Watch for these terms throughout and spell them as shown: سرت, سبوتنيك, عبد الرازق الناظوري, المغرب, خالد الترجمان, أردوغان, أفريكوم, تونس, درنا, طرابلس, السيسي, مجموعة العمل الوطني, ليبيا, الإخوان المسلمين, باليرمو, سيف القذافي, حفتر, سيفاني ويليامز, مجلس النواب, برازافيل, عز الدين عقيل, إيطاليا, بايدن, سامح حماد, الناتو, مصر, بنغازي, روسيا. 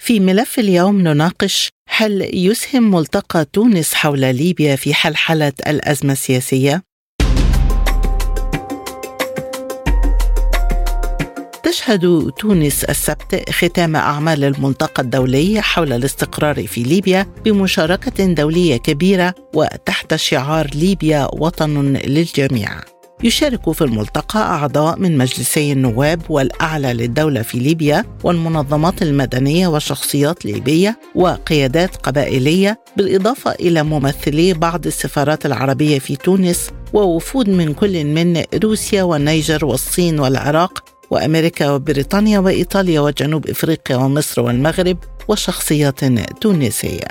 في ملف اليوم نناقش: هل يسهم ملتقى تونس حول ليبيا في حلحلة الأزمة السياسية؟ تشهد تونس السبت ختام أعمال الملتقى الدولي حول الاستقرار في ليبيا بمشاركة دولية كبيرة وتحت شعار ليبيا وطن للجميع. يشارك في الملتقى أعضاء من مجلسي النواب والأعلى للدولة في ليبيا والمنظمات المدنية وشخصيات ليبية وقيادات قبائلية، بالإضافة إلى ممثلي بعض السفارات العربية في تونس ووفود من كل من روسيا والنيجر والصين والعراق وأمريكا وبريطانيا وإيطاليا وجنوب إفريقيا ومصر والمغرب وشخصيات تونسية.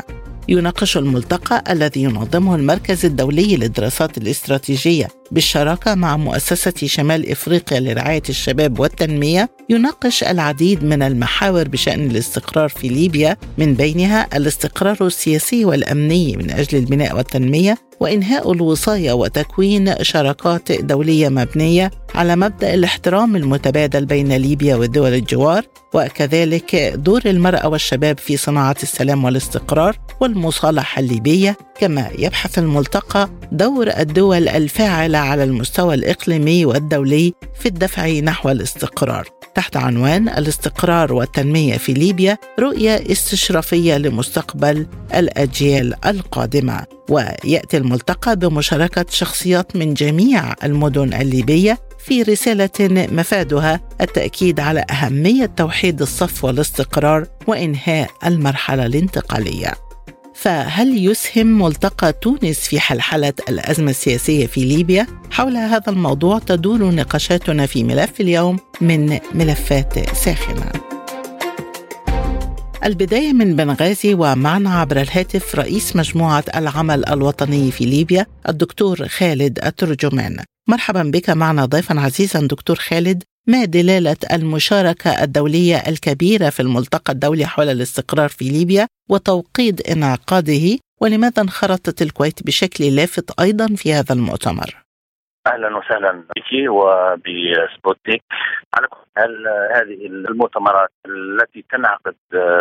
يناقش الملتقى الذي ينظمه المركز الدولي للدراسات الاستراتيجية بالشراكة مع مؤسسة شمال إفريقيا لرعاية الشباب والتنمية، يناقش العديد من المحاور بشأن الاستقرار في ليبيا، من بينها الاستقرار السياسي والأمني من أجل البناء والتنمية وإنهاء الوصاية وتكوين شراكات دولية مبنية على مبدأ الاحترام المتبادل بين ليبيا ودول الجوار، وكذلك دور المرأة والشباب في صناعة السلام والاستقرار والمصالحة الليبية. كما يبحث الملتقى دور الدول الفاعلة على المستوى الإقليمي والدولي في الدفع نحو الاستقرار تحت عنوان الاستقرار والتنمية في ليبيا، رؤية استشرافية لمستقبل الأجيال القادمة. ويأتي الملتقى بمشاركة شخصيات من جميع المدن الليبية في رسالة مفادها التأكيد على أهمية توحيد الصف والاستقرار وإنهاء المرحلة الانتقالية. فهل يسهم ملتقى تونس في حلحلة الأزمة السياسية في ليبيا؟ حول هذا الموضوع تدور نقاشاتنا في ملف اليوم من ملفات ساخنة. البداية من بنغازي، ومعنا عبر الهاتف رئيس مجموعة العمل الوطني في ليبيا الدكتور خالد الترجمان. مرحبا بك معنا ضيفا عزيزا دكتور خالد. ما دلالة المشاركة الدولية الكبيرة في الملتقى الدولي حول الاستقرار في ليبيا وتوقيت انعقاده، ولماذا انخرطت الكويت بشكل لافت أيضا في هذا المؤتمر؟ أهلا وسهلا بك وبسبوتنيك. على كل حال، هذه المؤتمرات التي تنعقد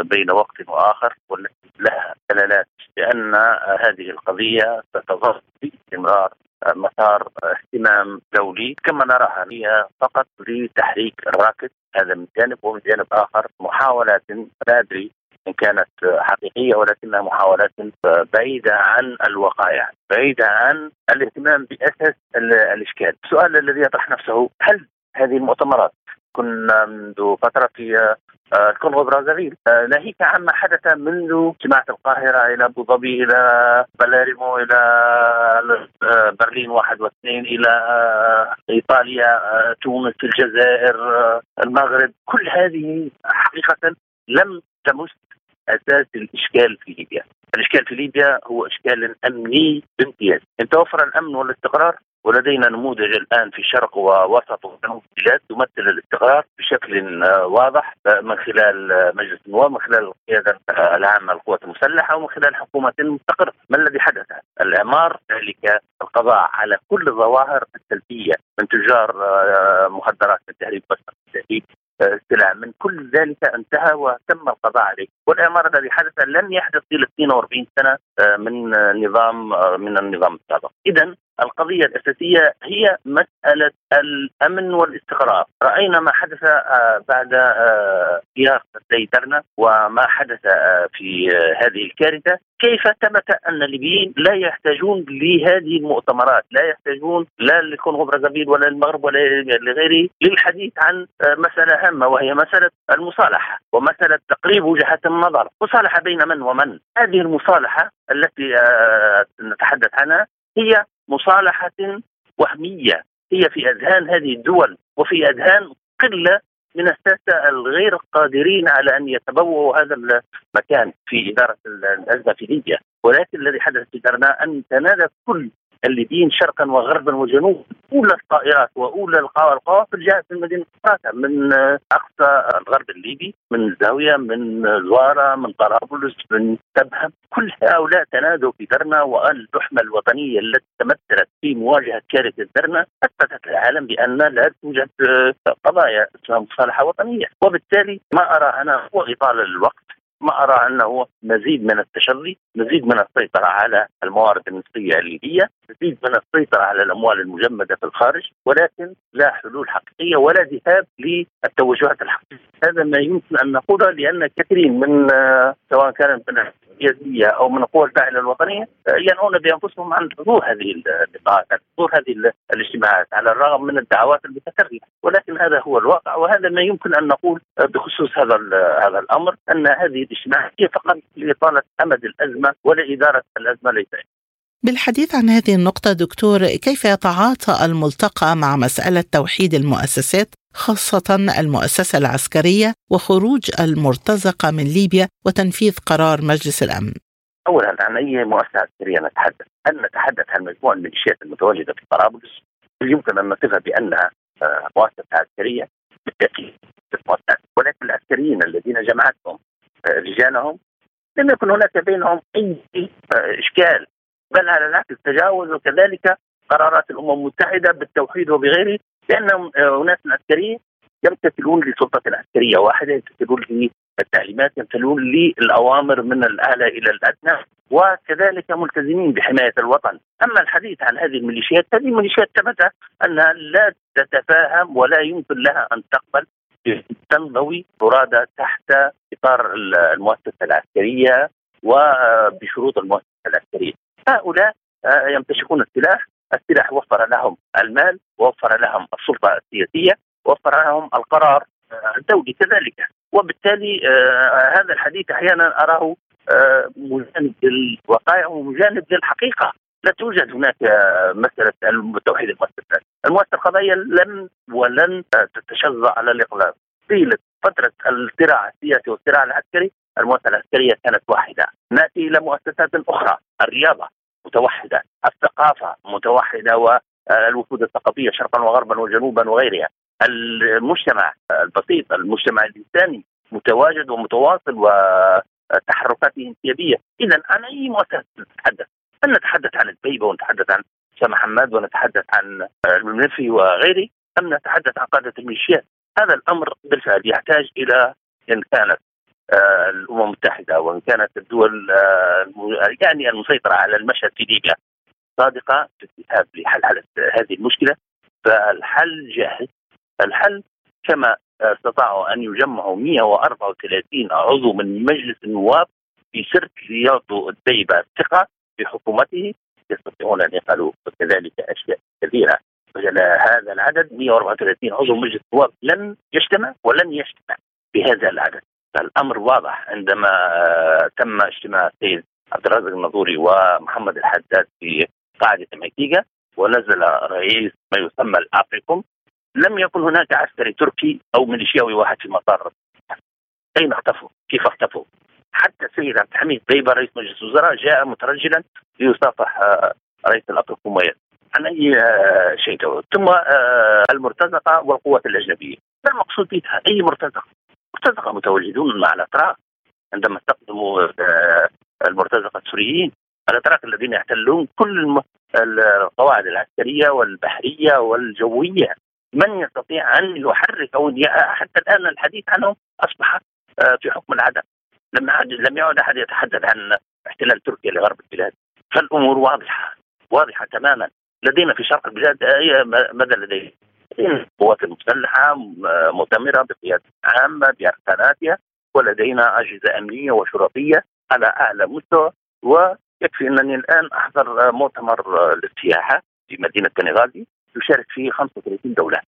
بين وقت وآخر والتي لها دلالات بأن هذه القضية ستظل باستمرار مسار اهتمام دولي كما نراها، هي فقط لتحريك الراكد، هذا من جانب، ومن جانب آخر محاولات لا أدري إن كانت حقيقية ولكنها محاولات بعيدة عن الوقاية، بعيدة عن الاهتمام بأساس الإشكال. السؤال الذي يطرح نفسه: هل هذه المؤتمرات كنا منذ فترة في الكونغو برازافيل ناهيك عما حدث منذ اجتماع القاهرة إلى أبو ظبي إلى باليرمو إلى برلين 1 و2 إلى إيطاليا، تونس، الجزائر، المغرب؟ كل هذه حقيقة لم تمس أساس الإشكال في ليبيا. الإشكال في ليبيا هو إشكال أمني بامتياز. إن توفر الأمن والاستقرار، ولدينا نموذج الآن في الشرق ووسط وجنوب البلاد تمثل الاستقرار بشكل واضح من خلال مجلس النواب، من خلال القيادة العامة للقوات المسلحة، ومن خلال حكومة مستقرة. ما الذي حدث؟ الإعمار، ذلك القضاء على كل الظواهر السلبية من تجار مخدرات، من تهريب بشر، تهريب سلع، من كل ذلك انتهى وتم القضاء عليه. والإعمار الذي حدث لم يحدث طيلة 42 سنة من النظام السابق. إذن القضية الأساسية هي مسألة الأمن والاستقرار. رأينا ما حدث بعد إياق سي درنا وما حدث في هذه الكارثة، كيف ثبت أن الليبيين لا يحتاجون لهذه المؤتمرات، لا يحتاجون لا للكونغو برازافيل ولا للمغرب ولا لغيره للحديث عن مسألة هامة، وهي مسألة المصالحة ومسألة تقريب وجهات النظر. مصالحة بين من ومن؟ هذه المصالحة التي نتحدث عنها هي مصالحة وهمية، هي في أذهان هذه الدول وفي أذهان قلة من الساسة الغير قادرين على أن يتبوأوا هذا المكان في إدارة الأزمة في ليبيا. ولكن الذي حدث في درنا أن تنادى كل الليبيين شرقا وغربا وجنوبا أولى الطائرات وأولى القوافل جاءت من مدينة سراتا، من أقصى الغرب الليبي، من زاوية، من زوارة، من طرابلس، من تبهم. كل هؤلاء تنادوا في درنا، وأن اللحمة الوطنية التي تمثلت في مواجهة كارثة درنا أثبتت للعالم بأن لا توجد قضايا اسمها مصالحة وطنية. وبالتالي ما أرى أنا هو إطالة الوقت، ما أرى أنه مزيد من التشري، مزيد من السيطرة على الموارد النفطية الليبية، مزيد من السيطرة على الأموال المجمدة في الخارج، ولكن لا حلول حقيقية ولا ذهاب للتوجهات الحقيقية. هذا ما يمكن أن نقوله، لأن كثيرين من سواء كانت من الجزية أو من القوى الفاعلة الوطنية ينهون بأنفسهم عن حضور هذه اللقاءات، حضور هذه الاجتماعات، على الرغم من الدعوات المتكررة. ولكن هذا هو الواقع، وهذا ما يمكن أن نقول بخصوص هذا الأمر، أن هذه الاجتماعية فقط لإطالة أمد الأزمة ولإدارة الأزمة ليس. بالحديث عن هذه النقطة دكتور، كيف يتعاطى الملتقى مع مسألة توحيد المؤسسات، خاصة المؤسسة العسكرية، وخروج المرتزقة من ليبيا وتنفيذ قرار مجلس الأمن؟ أولا عن أي مؤسسة عسكرية نتحدث؟ هل نتحدث عن مجموعة الميليشيات المتواجدة في طرابلس؟ يمكن أن نصفها بأنها مؤسسة عسكرية؟ بالتأكيد ولكن العسكريين الذين جمعتهم رجالهم لم يكن هناك بينهم أي إشكال، بل على العكس تجاوزوا كذلك قرارات الأمم المتحدة بالتوحيد وبغيره، لأن أناس عسكريين يمتثلون لسلطة عسكرية واحدة، يمتثلون للتعليمات، يمتثلون للأوامر من الأعلى إلى الأدنى، وكذلك ملتزمين بحماية الوطن. أما الحديث عن هذه الميليشيات، هذه الميليشيات ثبت أنها لا تتفاهم ولا يمكن لها أن تقبل تنضوي فرادى تحت إطار المؤسسة العسكرية وبشروط المؤسسة العسكرية. هؤلاء يمتشكون السلاح وفر لهم المال، ووفر لهم السلطة السياسية، ووفر لهم القرار الدولي كذلك. وبالتالي هذا الحديث أحيانا أراه مجانب للوقائع ومجانب للحقيقة. لا توجد هناك مسألة توحيد المؤسسات. المؤسسة القضائية لم ولن تتشظى على الإغلاق. في فترة الصراع السياسي والصراع العسكري المؤسسة العسكرية كانت واحدة. نأتي إلى مؤسسات أخرى، الرياضة متوحدة، الثقافة متوحدة، والوفود الثقافية شرقا وغربا وجنوبا وغيرها، المجتمع البسيط، المجتمع الإنساني متواجد ومتواصل وتحركاته انسيابية. إذن عن أي مؤسسة نتحدث؟ هل نتحدث عن البيبة ونتحدث عن سامح حماد ونتحدث عن المنفي وغيره، أم نتحدث عن قادة الميليشيات؟ هذا الأمر بالفعل يحتاج إلى إن كانت الأمم المتحدة وإن كانت الدول يعني المسيطرة على المشهد في ليبيا صادقة في الذهاب لحل هذه المشكلة. فالحل جاهز. الحل كما استطاعوا أن يجمعوا 134 عضو من مجلس النواب في سرت ليعطوا الديبة الثقة بحكومته، يستطيعون أن يفعلوا كذلك أشياء كثيرة. هذا العدد 134 عضو مجلس النواب لم يجتمع ولن يجتمع بهذا العدد. فالأمر واضح عندما تم اجتماع السيد عبد الرازق الناظوري ومحمد الحداد في قاعدة مكيكة، ونزل رئيس ما يسمى الأبريكوم، لم يكن هناك عسكري تركي أو ميليشياوي واحد في المطار. أين اختفوا؟ كيف اختفوا؟ حتى السيد عبد الحميد بيبة رئيس مجلس الوزراء جاء مترجلا ليصافح رئيس الأبريكوم عن أي شيء. ثم المرتزقة والقوات الأجنبية، ما المقصود بها؟ أي مرتزقة متواجدون مع الأتراك عندما استقدموا المرتزقة السوريين، الأتراك الذين يحتلون كل القواعد العسكرية والبحرية والجوية. من يستطيع أن يحرك أو حتى الآن الحديث عنهم أصبح في حكم العدم. لم يعد أحد يتحدث عن احتلال تركيا لغرب البلاد. فالأمور واضحة تماما. لدينا في شرق البلاد ماذا لدينا؟ قوات مسلحة مؤتمرة بقيادة عامة بأركاناتها، ولدينا أجهزة أمنية وشرطية على أعلى مستوى. ويكفي أنني الآن أحضر مؤتمر للسياحة في مدينة بنغازي يشارك فيه 35 دولة.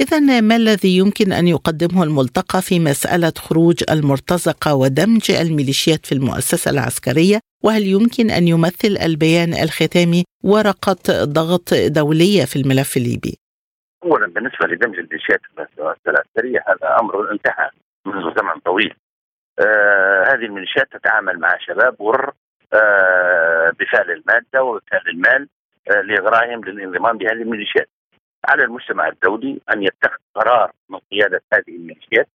إذن ما الذي يمكن أن يقدمه الملتقى في مسألة خروج المرتزقة ودمج الميليشيات في المؤسسة العسكرية؟ وهل يمكن أن يمثل البيان الختامي ورقة ضغط دولية في الملف الليبي؟ اولا بالنسبه لدمج الجيشات العسكريه هذا امر انتهى منذ زمن طويل. هذه الميليشيات تتعامل مع شباب ور بفعل الماده وبفعل المال لاغرائهم للانضمام بهذه الميليشيات. على المجتمع الدولي ان يتخذ قرار من قياده هذه الميليشيات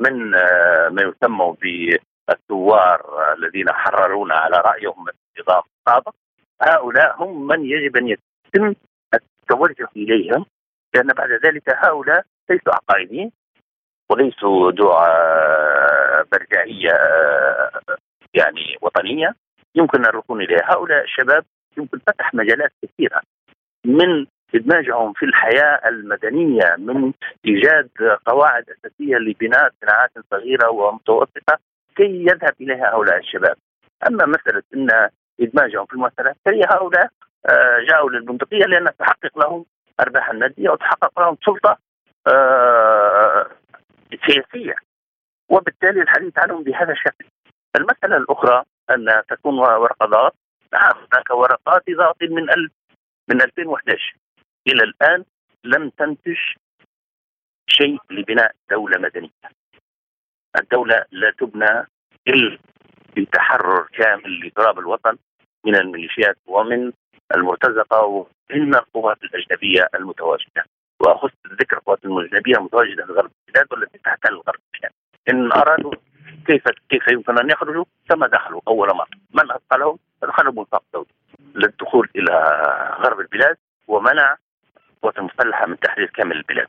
من ما يسمى بالثوار الذين حررونا على رايهم النظام السابق. هؤلاء هم من يجب ان يتم التوجه اليهم، لان بعد ذلك هؤلاء ليسوا عقائديين وليسوا ذو برجعيه يعني وطنيه يمكن الركون اليها. هؤلاء الشباب يمكن فتح مجالات كثيره من ادماجهم في الحياه المدنيه، من ايجاد قواعد اساسيه لبناء صناعات صغيره ومتوسطه كي يذهب اليها هؤلاء الشباب. اما مساله ان ادماجهم في المؤسسات العسكريه، هؤلاء جاءوا للبندقيه لانها تحقق لهم ارباحا ماديه وتحقق لهم سلطه سياسيه، وبالتالي الحديث عنهم بهذا الشكل. المساله الاخرى ان تكون ورقات، هناك ورقات ضغط من 2011 الى الان لم تنتج شيء لبناء دوله مدنيه. الدوله لا تبنى الا بتحرر كامل لتراب الوطن من الميليشيات ومن المرتزقه ومن القوات الاجنبيه المتواجده، واخص ذكر القوات الاجنبيه المتواجده في غرب البلاد والتي تحتل غرب البلاد. ان ارادوا كيف يمكن ان يخرجوا كما دخلوا اول مره، من ادخلهم؟ ادخلهم وفاق دولي للدخول الى غرب البلاد ومنع القوات المسلحه من تحرير كامل البلاد.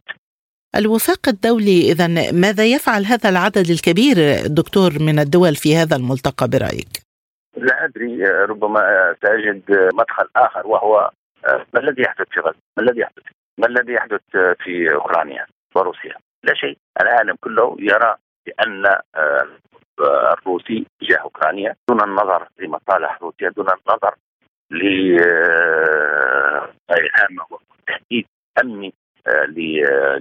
الوفاق الدولي اذا ماذا يفعل هذا العدد الكبير دكتور من الدول في هذا الملتقى برايك؟ لا أدري، ربما سأجد مدخل آخر، وهو ما الذي يحدث في غزة؟ ما الذي يحدث في أوكرانيا وروسيا؟ لا شيء. العالم كله يرى بأن الروسي تجاه أوكرانيا دون النظر لمصالح روسيا، دون النظر لإعامة وتهديد أمني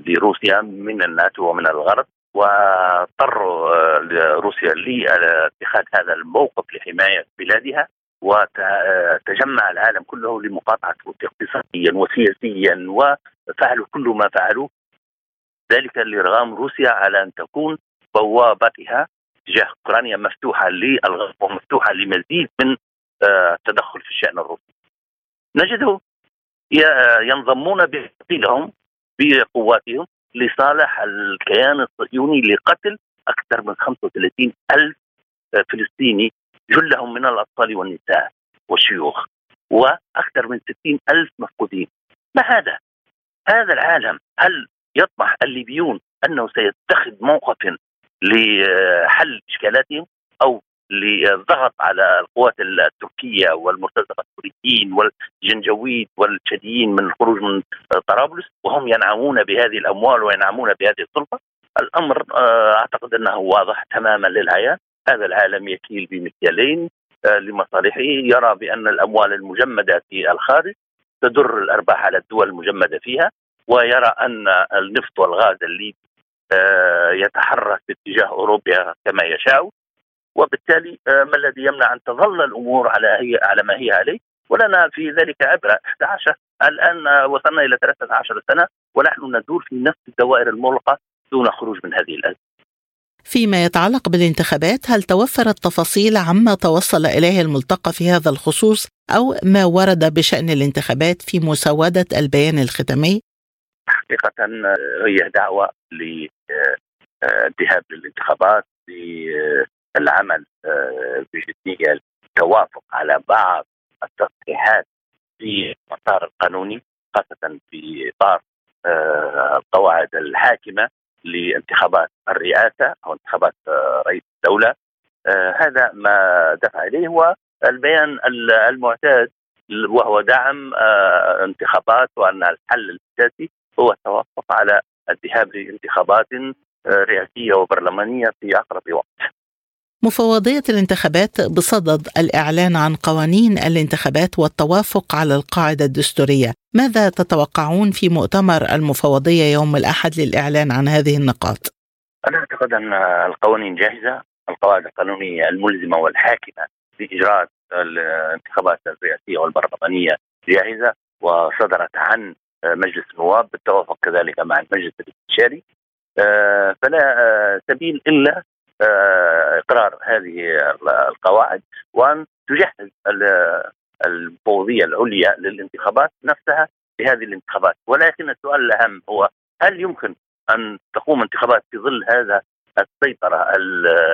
لروسيا من الناتو ومن الغرب، واضطروا روسيا لاتخاذ هذا الموقف لحماية بلادها. وتجمع العالم كله لمقاطعة روسيا اقتصاديا وسياسيا، وفعلوا كل ما فعلوا ذلك لرغام روسيا على أن تكون بوابتها تجاه أوكرانيا مفتوحة للغرب ومفتوحة لمزيد من التدخل في الشأن الروسي. نجده ينضمون بقتلهم بقواتهم لصالح الكيان الصهيوني لقتل أكثر من 35 ألف فلسطيني، جلهم من الأطفال والنساء والشيوخ، وأكثر من 60 ألف مفقودين. ما هذا العالم؟ هل يطمح الليبيون أنه سيتخذ موقف لحل إشكالاتهم أو للضغط على القوات التركية والمرتزقة السوريين والجنجويد والتشاديين من الخروج من طرابلس وهم ينعمون بهذه الأموال وينعمون بهذه السلطة؟ الأمر أعتقد أنه واضح تماما للعيان. هذا العالم يكيل بمكيالين لمصالحه. يرى بأن الأموال المجمدة في الخارج تدر الأرباح على الدول المجمدة فيها، ويرى أن النفط والغاز الليبي يتحرك باتجاه أوروبا كما يشاء، وبالتالي ما الذي يمنع أن تظل الأمور على ما هي عليه؟ ولنا في ذلك عبرة. 11 الآن وصلنا إلى 13 سنة ونحن ندور في نفس الدوائر المغلقة دون خروج من هذه الأزمة. فيما يتعلق بالانتخابات، هل توفرت تفاصيل عما توصل إليه الملتقى في هذا الخصوص أو ما ورد بشأن الانتخابات في مسودة البيان الختامي؟ حقيقة هي دعوة للذهاب للانتخابات، العمل بجدية للتوافق على بعض التصحيحات في المسار القانوني، خاصة في إطار القواعد الحاكمة لانتخابات الرئاسة أو انتخابات رئيس الدولة. هذا ما دفع إليه هو البيان المعتاد، وهو دعم انتخابات، وأن الحل الأساسي هو التوافق على الذهاب لانتخابات رئاسية وبرلمانية في أقرب وقت. مفوضية الانتخابات بصدد الإعلان عن قوانين الانتخابات والتوافق على القاعدة الدستورية، ماذا تتوقعون في مؤتمر المفوضية يوم الأحد للإعلان عن هذه النقاط؟ أنا أعتقد أن القوانين جاهزة، القواعد القانونية الملزمة والحاكمة لإجراء الانتخابات الرئاسية والبرلمانية جاهزة، وصدرت عن مجلس النواب بالتوافق كذلك مع المجلس الاستشاري، فلا سبيل إلا إقرار هذه القواعد وأن تجهز الفوضية العليا للانتخابات نفسها بهذه الانتخابات. ولكن السؤال الأهم هو هل يمكن أن تقوم انتخابات في ظل هذا السيطرة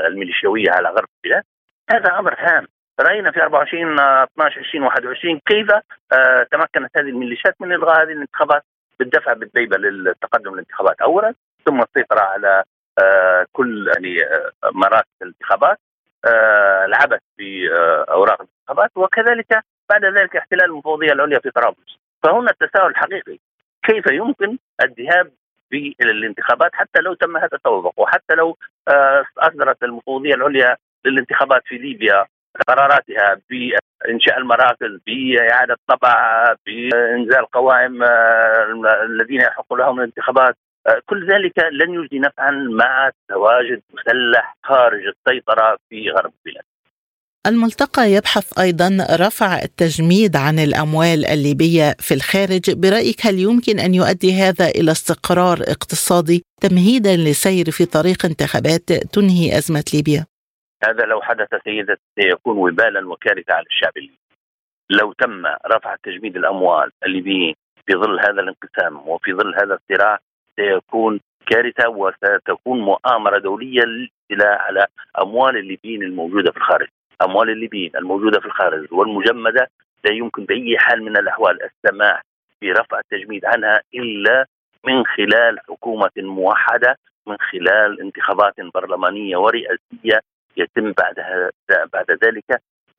الميليشيوية على غرب البلاد؟ هذا أمر هام. رأينا في 24/12/2021 كيف تمكنت هذه الميليشيات من إلغاء هذه الانتخابات بالدفع بالذيبة للتقدم للانتخابات أولا، ثم السيطرة على كل مراكز الانتخابات، العبث في أوراق الانتخابات، وكذلك بعد ذلك احتلال المفوضية العليا في طرابلس. فهنا التساؤل الحقيقي، كيف يمكن الذهاب بالانتخابات حتى لو تم هذا التوافق، وحتى لو أصدرت المفوضية العليا للانتخابات في ليبيا قراراتها بإنشاء المراكز، بإعادة طبع، بإنزال قوائم الذين يحق لهم الانتخابات، كل ذلك لن يجدي نفعا مع تواجد مسلح خارج السيطرة في غرب البلاد. الملتقى يبحث أيضا رفع التجميد عن الأموال الليبية في الخارج. برأيك هل يمكن أن يؤدي هذا إلى استقرار اقتصادي تمهيدا لسير في طريق انتخابات تنهي أزمة ليبيا؟ هذا لو حدث سيدة سيكون وبالا وكارثة على الشعب الليبي. لو تم رفع تجميد الأموال الليبيين في ظل هذا الانقسام وفي ظل هذا الصراع سيكون كارثة، وستكون مؤامرة دولية على أموال الليبيين الموجودة في الخارج. أموال الليبيين الموجودة في الخارج والمجمدة لا يمكن بأي حال من الأحوال السماح برفع التجميد عنها إلا من خلال حكومة موحدة، من خلال انتخابات برلمانية ورئاسية يتم بعد ذلك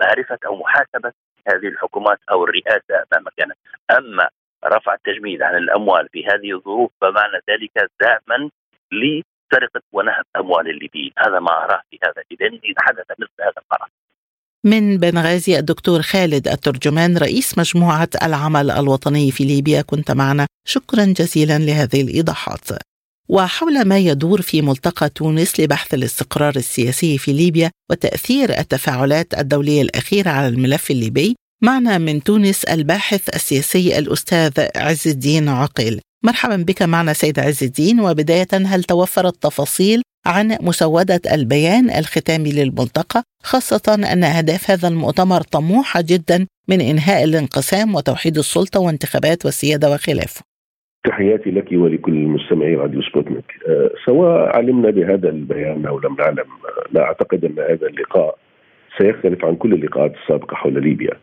معرفة أو محاسبة هذه الحكومات أو الرئاسة ما كانت. أما رفع التجميد عن الأموال في هذه الظروف فمعنى ذلك دعما لسرقة ونهب أموال الليبيين. هذا ما أراه في هذا إذا حدث مثل هذا القرار. من بنغازي الدكتور خالد الترجمان، رئيس مجموعة العمل الوطني في ليبيا، كنت معنا، شكرا جزيلا لهذه الإيضاحات. وحول ما يدور في ملتقى تونس لبحث الاستقرار السياسي في ليبيا وتأثير التفاعلات الدولية الأخيرة على الملف الليبي، معنا من تونس الباحث السياسي الأستاذ عز الدين عقيل. مرحبا بك معنا سيد عز الدين. وبداية، هل توفرت تفاصيل عن مسودة البيان الختامي للملتقى، خاصة أن أهداف هذا المؤتمر طموحة جدا من إنهاء الانقسام وتوحيد السلطة وانتخابات والسيادة وخلافه؟ تحياتي لك ولكل المستمعين راديو سبوتنيك. سواء علمنا بهذا البيان أو لم نعلم، لا أعتقد أن هذا اللقاء سيختلف عن كل اللقاءات السابقة حول ليبيا.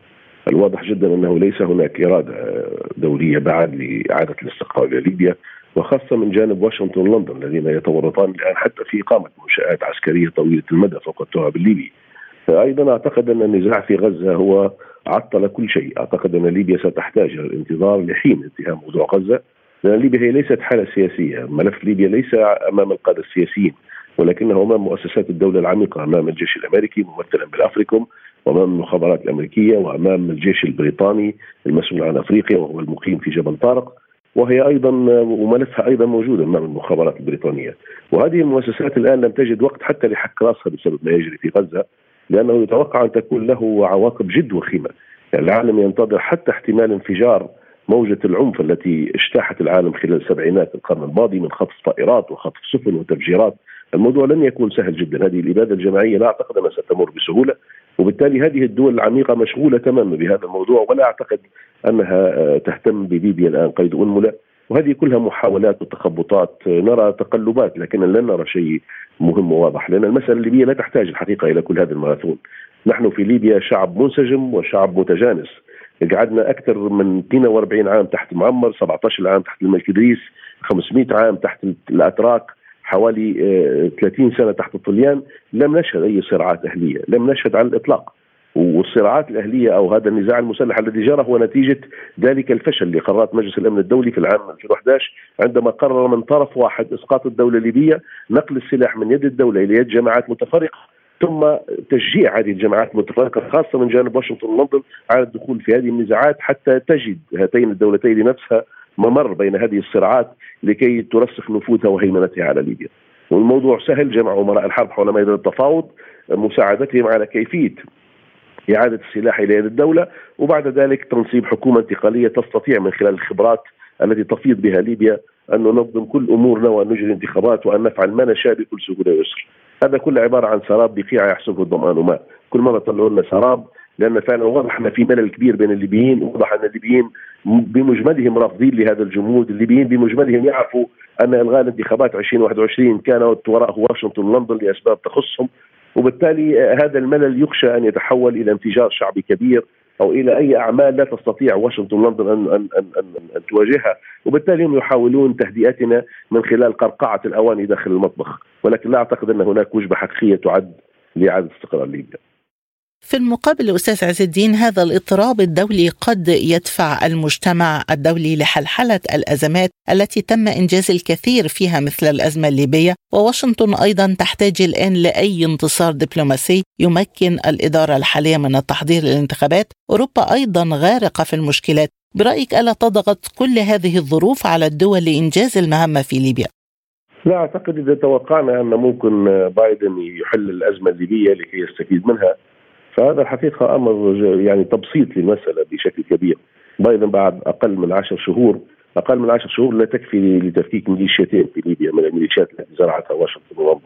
الواضح جدا أنه ليس هناك إرادة دولية بعد لإعادة الاستقرار لليبيا، وخاصة من جانب واشنطن ولندن الذين يتورطان الآن حتى في إقامة منشآت عسكرية طويلة المدى فوق التراب الليبي. أيضا أعتقد أن النزاع في غزة هو عطل كل شيء. أعتقد أن ليبيا ستحتاج الانتظار لحين انتهاء موضوع غزة، لأن ليبيا هي ليست حالة سياسية. ملف ليبيا ليس أمام القادة السياسيين، ولكنه أمام مؤسسات الدولة العميقة، أمام الجيش الأمريكي ممثلا بالأفريكوم، وأمام المخابرات الأمريكية، وأمام الجيش البريطاني المسؤول عن أفريقيا وهو المقيم في جبل طارق، وهي أيضا وملفها أيضا موجود أمام المخابرات البريطانية. وهذه المؤسسات الآن لم تجد وقت حتى لحك راسها بسبب ما يجري في غزة، لأنه يتوقع أن تكون له عواقب جد وخيمة. يعني العالم ينتظر حتى احتمال انفجار موجة العنف التي اجتاحت العالم خلال سبعينات القرن الماضي من خطف طائرات وخطف سفن وتفجيرات. الموضوع لن يكون سهل جدا. هذه الإبادة الجماعية لا أعتقد أنها ستمر بسهولة، وبالتالي هذه الدول العميقة مشغولة تماما بهذا الموضوع، ولا أعتقد أنها تهتم بليبيا الآن قيد أنملة. وهذه كلها محاولات وتخبطات. نرى تقلبات لكن لن نرى شيء مهم وواضح، لأن المسألة الليبية لا تحتاج الحقيقة إلى كل هذا الماراثون. نحن في ليبيا شعب منسجم وشعب متجانس. قعدنا أكثر من 42 عام تحت معمر، 17 عام تحت الملك إدريس، 500 عام تحت الأتراك، حوالي 30 سنة تحت الطليان. لم نشهد أي صراعات أهلية، لم نشهد على الإطلاق. والصراعات الأهلية أو هذا النزاع المسلح الذي جرى هو نتيجة ذلك الفشل لقرارات مجلس الأمن الدولي في العام 2011، عندما قرر من طرف واحد إسقاط الدولة الليبية، نقل السلاح من يد الدولة إلى يد جماعات متفرقة، ثم تشجيع هذه الجماعات المتفرقة خاصة من جانب واشنطن ولندن على الدخول في هذه النزاعات حتى تجد هاتين الدولتين لنفسها ممر بين هذه الصراعات لكي ترسخ نفوذها وهيمنتها على ليبيا. والموضوع سهل. جمع أمراء الحرب حول مائدة التفاوض مساعدتهم على كيفية إعادة السلاح إلى يد الدولة، وبعد ذلك تنصيب حكومة انتقالية تستطيع من خلال الخبرات التي تفيض بها ليبيا، أن ننظم كل أمورنا وأن نجري انتخابات وأن نفعل ما نشاء بكل سهولة ويسر. هذا كله عبارة عن سراب بقيعة يحسبه الظمآن ماء، كل مرة طلعوا لنا سراب، لأن فعلا واضح أن في ملل كبير بين الليبيين، واضح أن الليبيين بمجملهم رافضين لهذا الجمود، الليبيين بمجملهم يعرفوا أن إلغاء الانتخابات 2021 كان وراءه واشنطن ولندن لأسباب تخصهم، وبالتالي هذا الملل يخشى أن يتحول إلى انفجار شعبي كبير أو إلى أي أعمال لا تستطيع واشنطن ولندن أن تواجهها، وبالتالي هم يحاولون تهدئتنا من خلال قرقعة الأواني داخل المطبخ، ولكن لا أعتقد أن هناك وجبة حقيقية تعد لإعادة استقرار ليبيا. في المقابل أستاذ عز الدين، هذا الاضطراب الدولي قد يدفع المجتمع الدولي لحلحلة الأزمات التي تم إنجاز الكثير فيها مثل الأزمة الليبية، وواشنطن أيضا تحتاج الآن لأي انتصار دبلوماسي يمكن الإدارة الحالية من التحضير للانتخابات. أوروبا أيضا غارقة في المشكلات. برأيك ألا تضغط كل هذه الظروف على الدول لإنجاز المهمة في ليبيا؟ لا أعتقد. إذا توقعنا أن ممكن بايدن يحل الأزمة الليبية لكي يستفيد منها، فهذا الحقيقة أمر يعني تبسيط للمسألة بشكل كبير. بايدن بعد أقل من عشر شهور لا تكفي لتفكيك ميليشيتين في ليبيا من الميليشيات التي زرعتها واشنطن ولندن.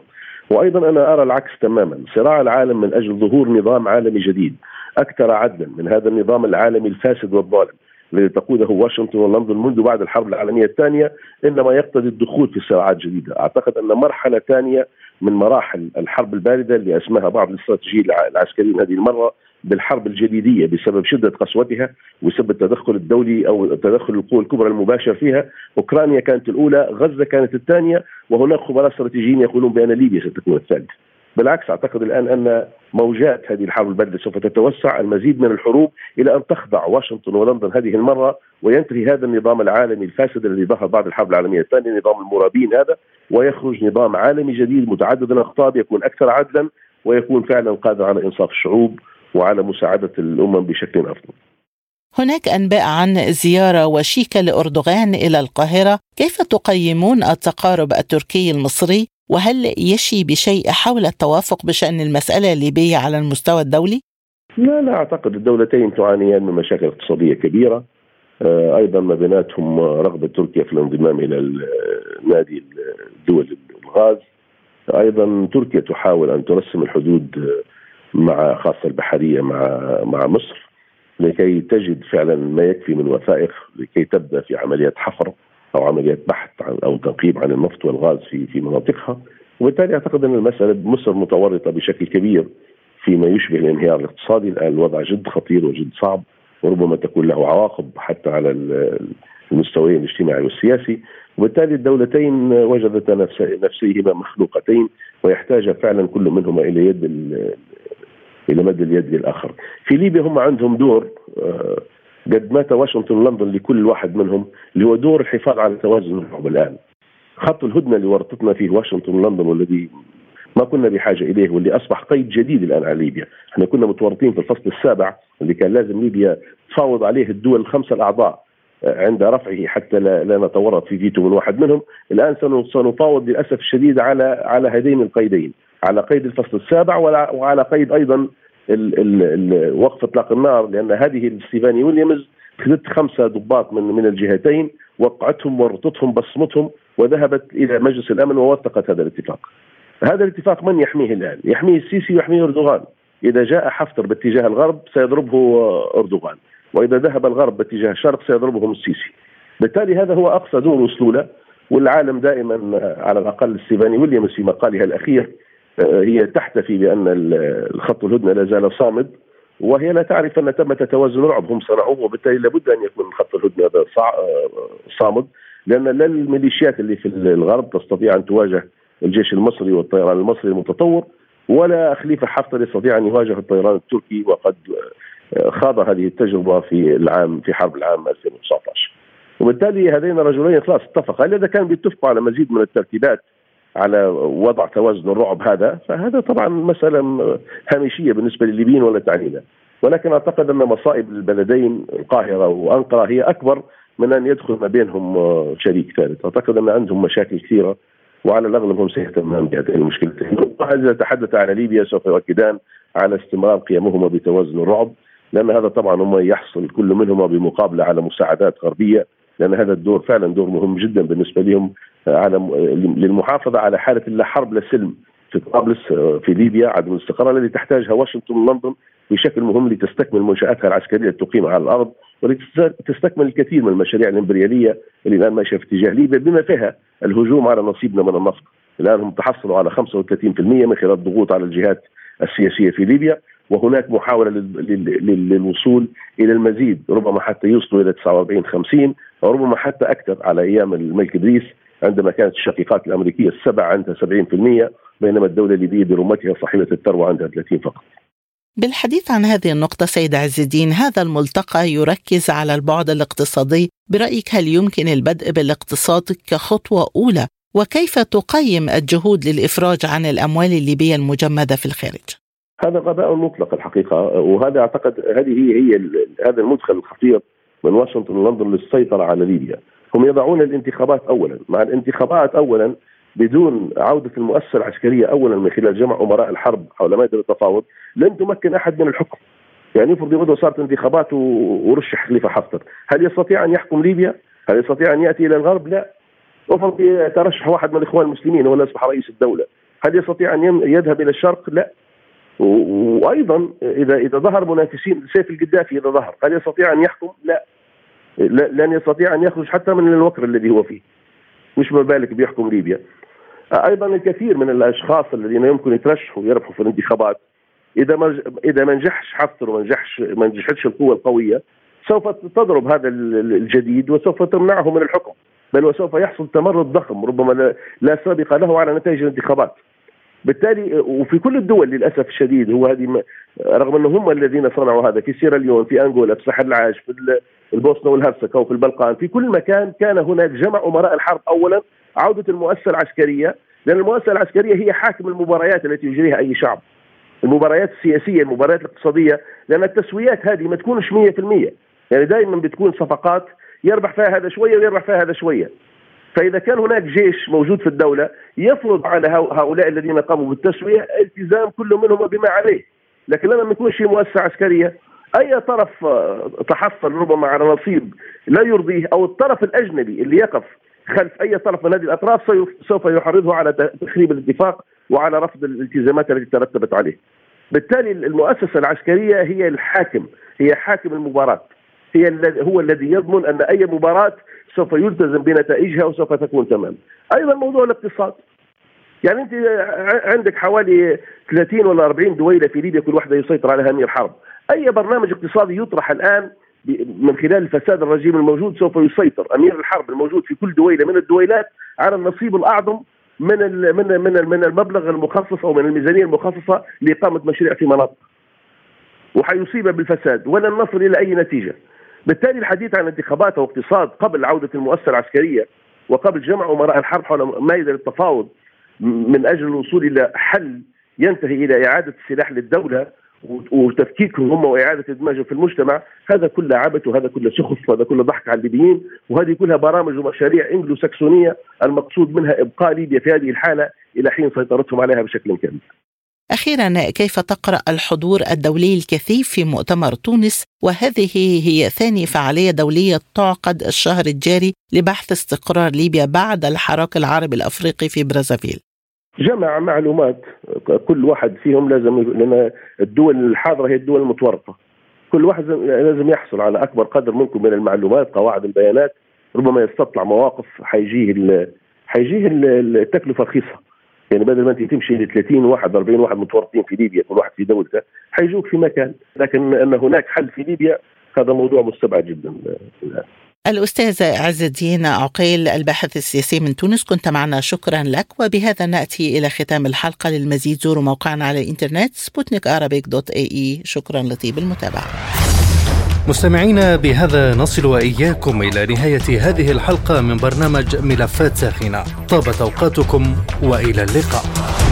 وأيضا أنا أرى العكس تماما، صراع العالم من أجل ظهور نظام عالمي جديد أكثر عدلا من هذا النظام العالمي الفاسد والظالم الذي تقوده واشنطن ولندن منذ بعد الحرب العالمية الثانية، إنما يقتضي الدخول في صراعات جديدة. أعتقد أن مرحلة ثانية من مراحل الحرب الباردة اللي أسماها بعض الاستراتيجيين العسكريين هذه المرة بالحرب الجليدية بسبب شدة قسوتها وسبب التدخل الدولي أو تدخل القوى الكبرى المباشر فيها. أوكرانيا كانت الأولى، غزة كانت الثانية، وهناك خبراء استراتيجيين يقولون بأن ليبيا ستكون الثالثة. بالعكس أعتقد الآن أن موجات هذه الحرب الباردة سوف تتوسع المزيد من الحروب إلى أن تخضع واشنطن ولندن هذه المرة، وينتهي هذا النظام العالمي الفاسد الذي ظهر بعد الحرب العالمية الثانية، نظام المرابين هذا، ويخرج نظام عالمي جديد متعدد الأقطاب يكون أكثر عدلا ويكون فعلا قادر على إنصاف الشعوب وعلى مساعدة الأمم بشكل أفضل. هناك أنباء عن زيارة وشيكة لأردوغان إلى القاهرة، كيف تقيمون التقارب التركي المصري؟ وهل يشي بشيء حول التوافق بشأن المسألة الليبية على المستوى الدولي؟ لا أعتقد. الدولتين تعانيان من مشاكل اقتصادية كبيرة، أيضا ما بيناتهم رغبة تركيا في الانضمام إلى نادي الدول الغاز، أيضا تركيا تحاول أن ترسم الحدود مع خاصة البحرية مع مصر لكي تجد فعلا ما يكفي من وثائق لكي تبدأ في عمليات حفر أو عمليات بحث أو تنقيب عن النفط والغاز في مناطقها. وبالتالي أعتقد أن المسألة مصر متورطة بشكل كبير فيما يشبه الانهيار الاقتصادي. الآن الوضع جد خطير وجد صعب، وربما تكون له عواقب حتى على المستويين الاجتماعي والسياسي. وبالتالي الدولتين وجدتا نفسيهما مخلوقتين ويحتاج فعلا كل منهما إلى مد اليد للآخر. في ليبيا هم عندهم دور قد مات واشنطن ولندن لكل واحد منهم، اللي هو دور الحفاظ على توازن الحرب الآن. خط الهدنة اللي ورطتنا فيه واشنطن ولندن والذي ما كنا بحاجة إليه واللي أصبح قيد جديد الآن على ليبيا. احنا كنا متورطين في الفصل السابع اللي كان لازم ليبيا تفاوض عليه الدول الخمسة الأعضاء عند رفعه حتى لا نتورط في فيتو من واحد منهم. الآن سنفاوض للأسف الشديد على هذين القيدين، على قيد الفصل السابع وعلى قيد أيضا وقف اطلاق النار، لأن هذه سيفاني ويليامز خدت 5 ضباط من الجهتين، وقعتهم ورطتهم بصمتهم وذهبت إلى مجلس الأمن ووثقت هذا الاتفاق. هذا الاتفاق من يحميه الآن؟ يحميه السيسي ويحميه أردوغان. إذا جاء حفتر باتجاه الغرب سيضربه أردوغان، وإذا ذهب الغرب باتجاه الشرق سيضربهم السيسي. بالتالي هذا هو أقصى دور وصلوله. والعالم دائما على الأقل سيفاني ويليامز في مقالها الأخير هي تحتفي بأن الخط الهدنة لا زال صامد، وهي لا تعرف أن تم توازن رعب هم صنعوه، وبالتالي لابد أن يكون خط الهدنة هذا صامد، لأن لا الميليشيات اللي في الغرب تستطيع أن تواجه الجيش المصري والطيران المصري المتطور، ولا خليفة حفتر يستطيع أن يواجه الطيران التركي، وقد خاض هذه التجربة في حرب العام 2019. وبالتالي هذين الرجلين خلاص اتفقا، إذا كان بيتفقوا على مزيد من الترتيبات على وضع توازن الرعب هذا، فهذا طبعا مسألة هامشية بالنسبة للليبيين ولا تعنينا. ولكن أعتقد أن مصائب البلدين القاهرة وأنقرة هي أكبر من أن يدخل ما بينهم شريك ثالث. أعتقد أن عندهم مشاكل كثيرة وعلى الأغلب هم سيهتمون بهذه المشكلتين. إذا تحدث عن ليبيا سوف يؤكدان على استمرار قيامهما بتوازن الرعب، لأن هذا طبعا هم يحصل كل منهما بمقابلة على مساعدات غربية لأن هذا الدور فعلا دور مهم جدا بالنسبة لهم على للمحافظة على حالة لا حرب لا سلم في طرابلس في ليبيا، عدم الاستقرار الذي تحتاجها واشنطن ولندن بشكل مهم لتستكمل منشآتها العسكرية التقيم على الأرض، ولتستكمل الكثير من المشاريع الإمبريالية اللي الآن ماشية في اتجاه ليبيا، بما فيها الهجوم على نصيبنا من النفط. الآن هم تحصلوا على 35% من خلال الضغوط على الجهات السياسية في ليبيا، وهناك محاولة للوصول إلى المزيد، ربما حتى يوصلوا إلى 49-50 أو ربما حتى أكثر على أيام الملك إدريس عندما كانت الشقيقات الأمريكية السبع عندها 70%، بينما الدولة الليبية برمتها صاحبة الثروة عندها 30 فقط. بالحديث عن هذه النقطة سيد عز الدين، هذا الملتقى يركز على البعد الاقتصادي، برأيك هل يمكن البدء بالاقتصاد كخطوة أولى؟ وكيف تقيم الجهود للإفراج عن الأموال الليبية المجمدة في الخارج؟ هذا غباء مطلق الحقيقة، وهذا أعتقد هذا المدخل الخطير من واشنطن ولندن للسيطرة على ليبيا. هم يضعون الانتخابات أولا، مع الانتخابات أولا بدون عودة المؤسسة العسكرية أولا من خلال جمع أمراء الحرب حول مائدة التفاوض لن تمكن أحد من الحكم. يعني يفرض يبدو صارت انتخابات ورشح خليفة حفتر، هل يستطيع أن يحكم ليبيا؟ هل يستطيع أن يأتي إلى الغرب؟ لا. وفرض يترشح واحد من الإخوان المسلمين ولا يصبح رئيس الدولة، هل يستطيع أن يذهب إلى الشرق؟ لا. وأيضا إذا ظهر منافسين سيف القذافي، إذا ظهر هل يستطيع أن يحكم؟ لا، لن يستطيع أن يخرج حتى من الوكر الذي هو فيه، مش ما بالك بيحكم ليبيا. أيضا الكثير من الأشخاص الذين يمكن يترشحوا ويربحوا في الانتخابات إذا ما نجحش حفتر وما نجحتش القوة القوية سوف تضرب هذا الجديد وسوف تمنعه من الحكم، بل وسوف يحصل تمرد ضخم ربما لا سابق له على نتائج الانتخابات. بالتالي وفي كل الدول للأسف الشديد هو هذه، رغم أنهم هم الذين صنعوا هذا في سيراليون، في أنغولا، في الساحل العاج، في البوسنة والهرسك، وفي البلقان، في كل مكان كان هناك جمع أمراء الحرب أولا، عودة المؤسسة العسكرية، لأن المؤسسة العسكرية هي حاكم المباريات التي يجريها أي شعب، المباريات السياسية، المباريات الاقتصادية، لأن التسويات هذه ما تكونش 100%، يعني دائما بتكون صفقات يربح فيها هذا شوية ويربح فيها هذا شوية. فإذا كان هناك جيش موجود في الدولة يفرض على هؤلاء الذين قاموا بالتسوية التزام كل منهم بما عليه، لكن لما يكون شيء مؤسسة عسكرية أي طرف تحصل ربما على نصيب لا يرضيه، أو الطرف الأجنبي اللي يقف خلف أي طرف من هذه الأطراف سوف يحرضه على تخريب الاتفاق وعلى رفض الالتزامات التي ترتبت عليه. بالتالي المؤسسة العسكرية هي الحاكم، هي حاكم المباراة، هو الذي يضمن أن أي مباراة سوف يلتزم بنتائجها وسوف تكون تمام. أيضا موضوع الاقتصاد، يعني أنت عندك حوالي 30 ولا 40 دويلة في ليبيا كل واحدة يسيطر عليها أمير حرب، أي برنامج اقتصادي يطرح الآن من خلال الفساد الرجيم الموجود سوف يسيطر أمير الحرب الموجود في كل دويلة من الدويلات على النصيب الأعظم من المبلغ المخصص أو من الميزانية المخصصة لإقامة مشاريع في مناطق، وحيصيبها بالفساد ولن نصل إلى أي نتيجة. بالتالي الحديث عن انتخابات واقتصاد قبل عودة المؤسسة العسكرية وقبل جمع أمراء الحرب حول مائدة التفاوض من أجل الوصول إلى حل ينتهي إلى إعادة السلاح للدولة وتفكيكهم هم وإعادة إدماجهم في المجتمع، هذا كله عبث، وهذا كله سخف، وهذا كله ضحك على الليبيين، وهذه كلها برامج ومشاريع إنجلو ساكسونية المقصود منها إبقاء ليبيا في هذه الحالة إلى حين سيطرتهم عليها بشكل كامل. أخيرا، كيف تقرأ الحضور الدولي الكثيف في مؤتمر تونس، وهذه هي ثاني فعالية دولية تعقد الشهر الجاري لبحث استقرار ليبيا بعد الحراك العربي الأفريقي في برازافيل؟ جمع معلومات كل واحد فيهم لازم، لأن الدول الحاضرة هي الدول المتورطة، كل واحد لازم يحصل على أكبر قدر ممكن من المعلومات، قواعد البيانات، ربما يستطلع مواقف حيجيه التكلفة رخيصة. يعني بدل ما انت تمشي ل 30 واحد 40 واحد متورطين في ليبيا كل واحد في دولته حيجوك في مكان، لكن ان هناك حل في ليبيا هذا موضوع مستبعد جدا. الأستاذ عز الدين عقيل الباحث السياسي من تونس كنت معنا، شكرا لك. وبهذا نأتي إلى ختام الحلقة، للمزيد زوروا موقعنا على الإنترنت sputnikarabic.ae. شكرا لطيب المتابعة. مستمعينا، بهذا نصل وإياكم إلى نهاية هذه الحلقة من برنامج ملفات ساخنة. طابت أوقاتكم وإلى اللقاء.